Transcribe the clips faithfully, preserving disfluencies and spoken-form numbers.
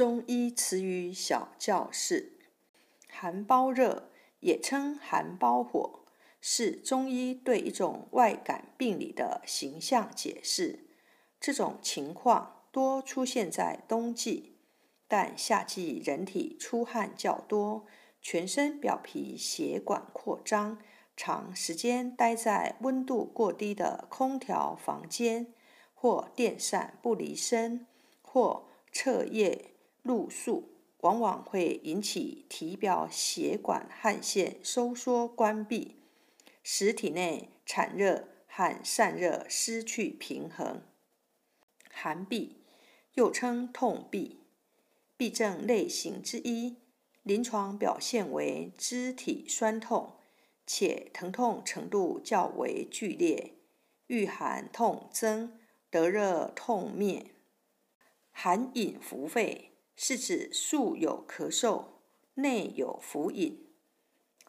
中医词语小教室。寒包热也称寒包火，是中医对一种外感病理的形象解释。这种情况多出现在冬季，但夏季人体出汗较多，全身表皮血管扩张，长时间待在温度过低的空调房间，或电扇不离身，或彻夜露宿，往往会引起体表血管汗腺收缩关闭，使体内产热和散热失去平衡。寒痹又称痛痹，痹症类型之一，临床表现为肢体酸痛，且疼痛程度较为剧烈，遇寒痛增，得热痛灭。寒饮伏肺是指素有咳嗽，内有伏饮，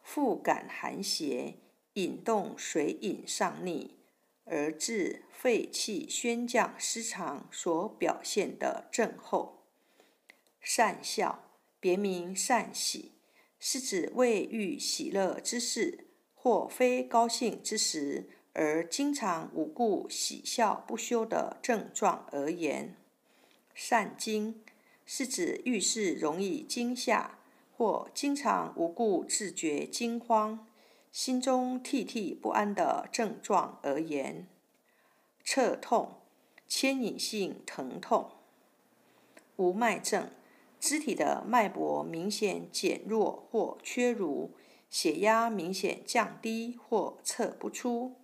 腹感寒邪，引动水饮上逆，而致肺气宣降失常所表现的症候。善笑，别名善喜，是指未遇喜乐之事或非高兴之时而经常无故喜笑不休的症状而言。善惊是指遇事容易惊吓，或经常无故自觉惊慌，心中惕惕不安的症状而言。彻痛，牵引性疼痛。无脉症，肢体的脉搏明显减弱或缺如，血压明显降低或测不出。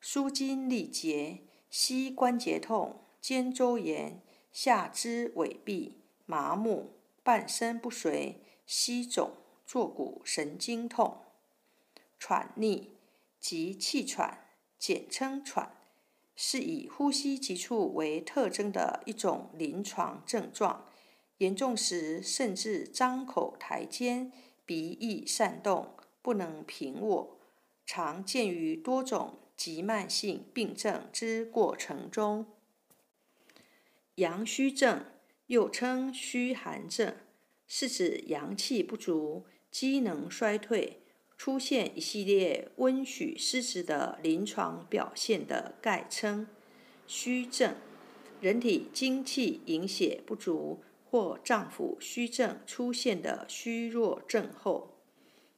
舒筋力竭，膝关节痛，肩周炎，下肢痿痹、麻木，半身不遂，膝肿，坐骨神经痛。喘逆即气喘，简称喘，是以呼吸急促为特征的一种临床症状，严重时甚至张口抬肩，鼻翼扇动，不能平卧，常见于多种急慢性病症之过程中。阳虚症又称虚寒症，是指阳气不足，机能衰退，出现一系列温煦失职的临床表现的概称。虚症，人体精气营血不足或脏腑虚症出现的虚弱症候。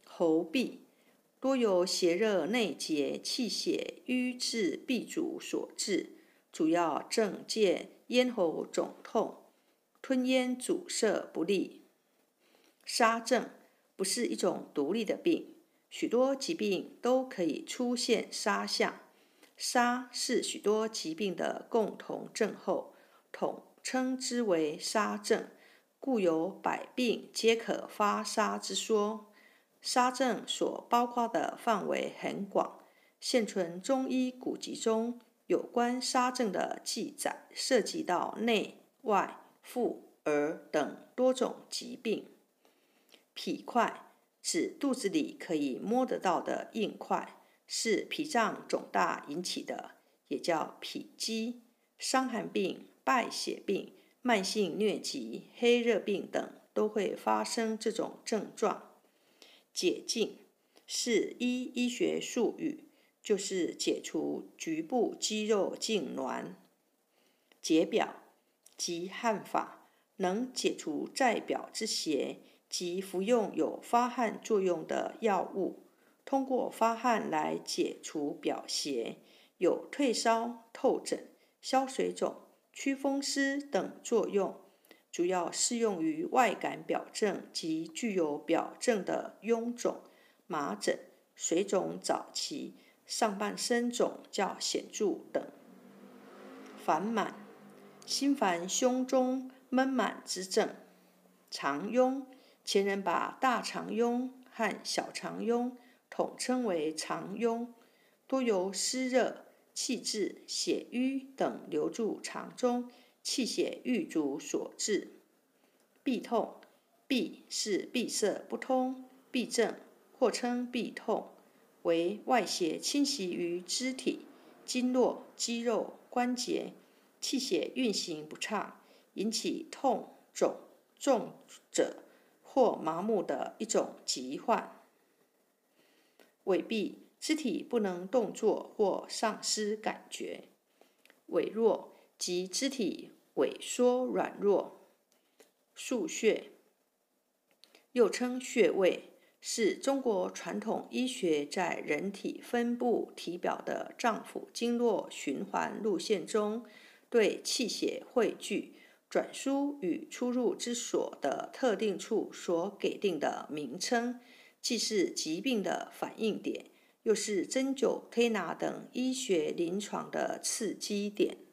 喉痹，多由邪热内结，气血瘀滞闭阻所致，主要症见咽喉肿痛，吞咽阻塞不利。沙症不是一种独立的病，许多疾病都可以出现沙象，沙是许多疾病的共同症候，统称之为沙症，故有百病皆可发沙之说。沙症所包括的范围很广，现存中医古籍中有关沙症的记载涉及到内、外、妇、儿等多种疾病。痞块指肚子里可以摸得到的硬块，是脾脏肿大引起的，也叫痞积。伤寒病、败血病、慢性疟疾、黑热病等都会发生这种症状。解痉是医医学术语，就是解除局部肌肉痉挛。解表即汗法，能解除在表之邪，即服用有发汗作用的药物，通过发汗来解除表邪，有退烧、透疹、消水肿、祛风湿等作用，主要适用于外感表症及具有表症的臃肿、麻疹、水肿早期、上半身肿较显著等。烦满，心烦胸中闷满之症。肠痈，前人把大肠痈和小肠痈统称为肠痈，多由湿热、气滞、血瘀等留住肠中，气血郁阻所致。痹痛，痹是闭塞不通，痹症或称痹痛，为外邪侵袭于肢体、经络、肌肉、关节，气血运行不畅，引起痛、肿、重者或麻木的一种疾患。痿痹，肢体不能动作或丧失感觉。痿弱，即肢体萎缩软弱。腧穴，又称穴位，是中国传统医学在人体分布体表的脏腑经络循环路线中，对气血汇聚、转输与出入之所的特定处所给定的名称，既是疾病的反应点，又是针灸、推拿等医学临床的刺激点。